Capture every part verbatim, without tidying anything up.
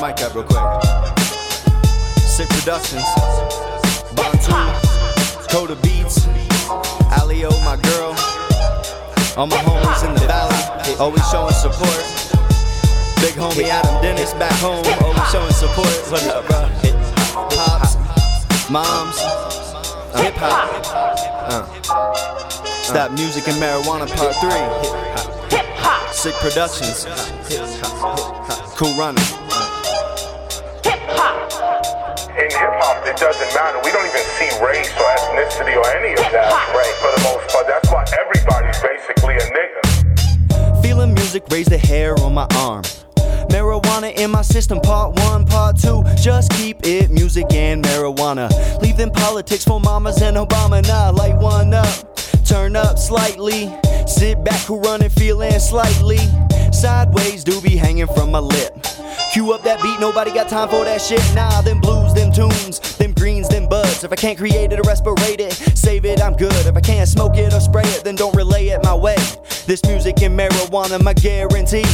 the mic up real quick. Sick Productions, Bond two, Kota Beats, Alio, my girl. All my homies in the valley, always showing support. Big homie Adam Dennis back home, always showing support. What up, bro? Pops, moms, uh, hip hop. Uh, Stop music and marijuana, part three. Sick Productions, cool running. In hip hop, it doesn't matter. We don't even see race or ethnicity or any of that, right? For the most part, that's why everybody's basically a nigga. Feeling music, raise the hair on my arm. Marijuana in my system, part one, part two. Just keep it music and marijuana. Leaving politics for mamas and Obama. Nah, light one up, turn up slightly. Sit back, who running, feeling slightly. Sideways, doobie hanging from my lip. Cue up that beat, nobody got time for that shit. Nah, them blues, them tunes, them greens, them buds. If I can't create it or respirate it, save it, I'm good. If I can't smoke it or spray it, then don't relay it my way. This music and marijuana, my guarantee.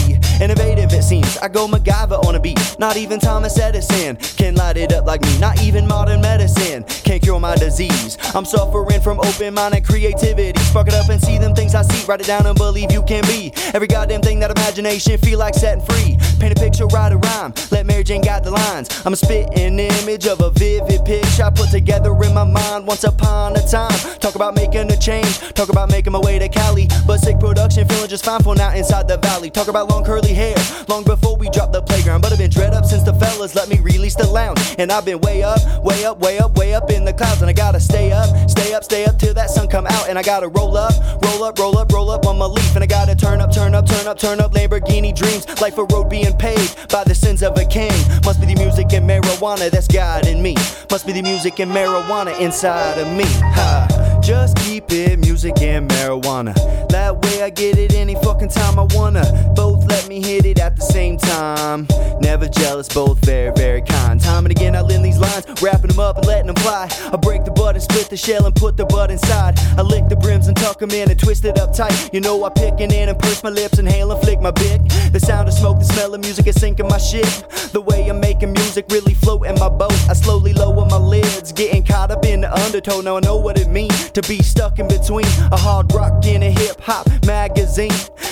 Innovative it seems, I go MacGyver on a beat. Not even Thomas Edison can light it up like me. Not even modern medicine can cure my disease. I'm suffering from open mind and creativity. Spark it up and see them things I see. Write it down and believe you can be every goddamn thing that imagination feel like setting free. Paint a picture, write a rhyme, let Mary Jane guide the lines. I'm spitting an image of a vivid picture I put together in my mind once upon a time. Talk about making a change, talk about making my way to Cali. But Sick Production feeling just fine for now inside the valley. Talk about long curly hair, long before we dropped the playground. But I've been dread up since the fellas let me release the lounge. And I've been way up, way up, way up, way up in the clouds. And I gotta stay up, stay up, stay up till that sun come out. And I gotta roll up, roll up, roll up, roll up on my leaf. And I gotta turn up, turn up, turn up, turn up Lamborghini dreams. Life a road being paved by the sins of a king. Must be the music and marijuana that's guiding me. Must be the music and marijuana inside of me. Ha. Just keep it music and marijuana. That way I get it any fucking time I wanna. Both let me hit it at the same time. Never jealous, both very, very kind. Time and again I lend these lines, wrapping them up and letting them fly. I break the bud and split the shell and put the bud inside. I lick the brims and tuck them in and twist it up tight. You know I picking in and purse my lips, inhale and flick my bit. The sound of smoke, the smell of music is sinking my shit. The way I'm making music really float in my boat. I slowly lower my lids, getting caught up in the undertow. Now I know what it means to be stuck in between a hard rock and a hip hop magazine.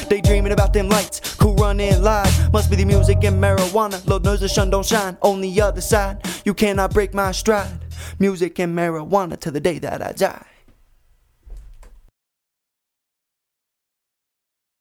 Daydreaming about them lights, cool running live. Must be the music and marijuana. Low noise, the sun don't shine. On the other side, you cannot break my stride. Music and marijuana till the day that I die.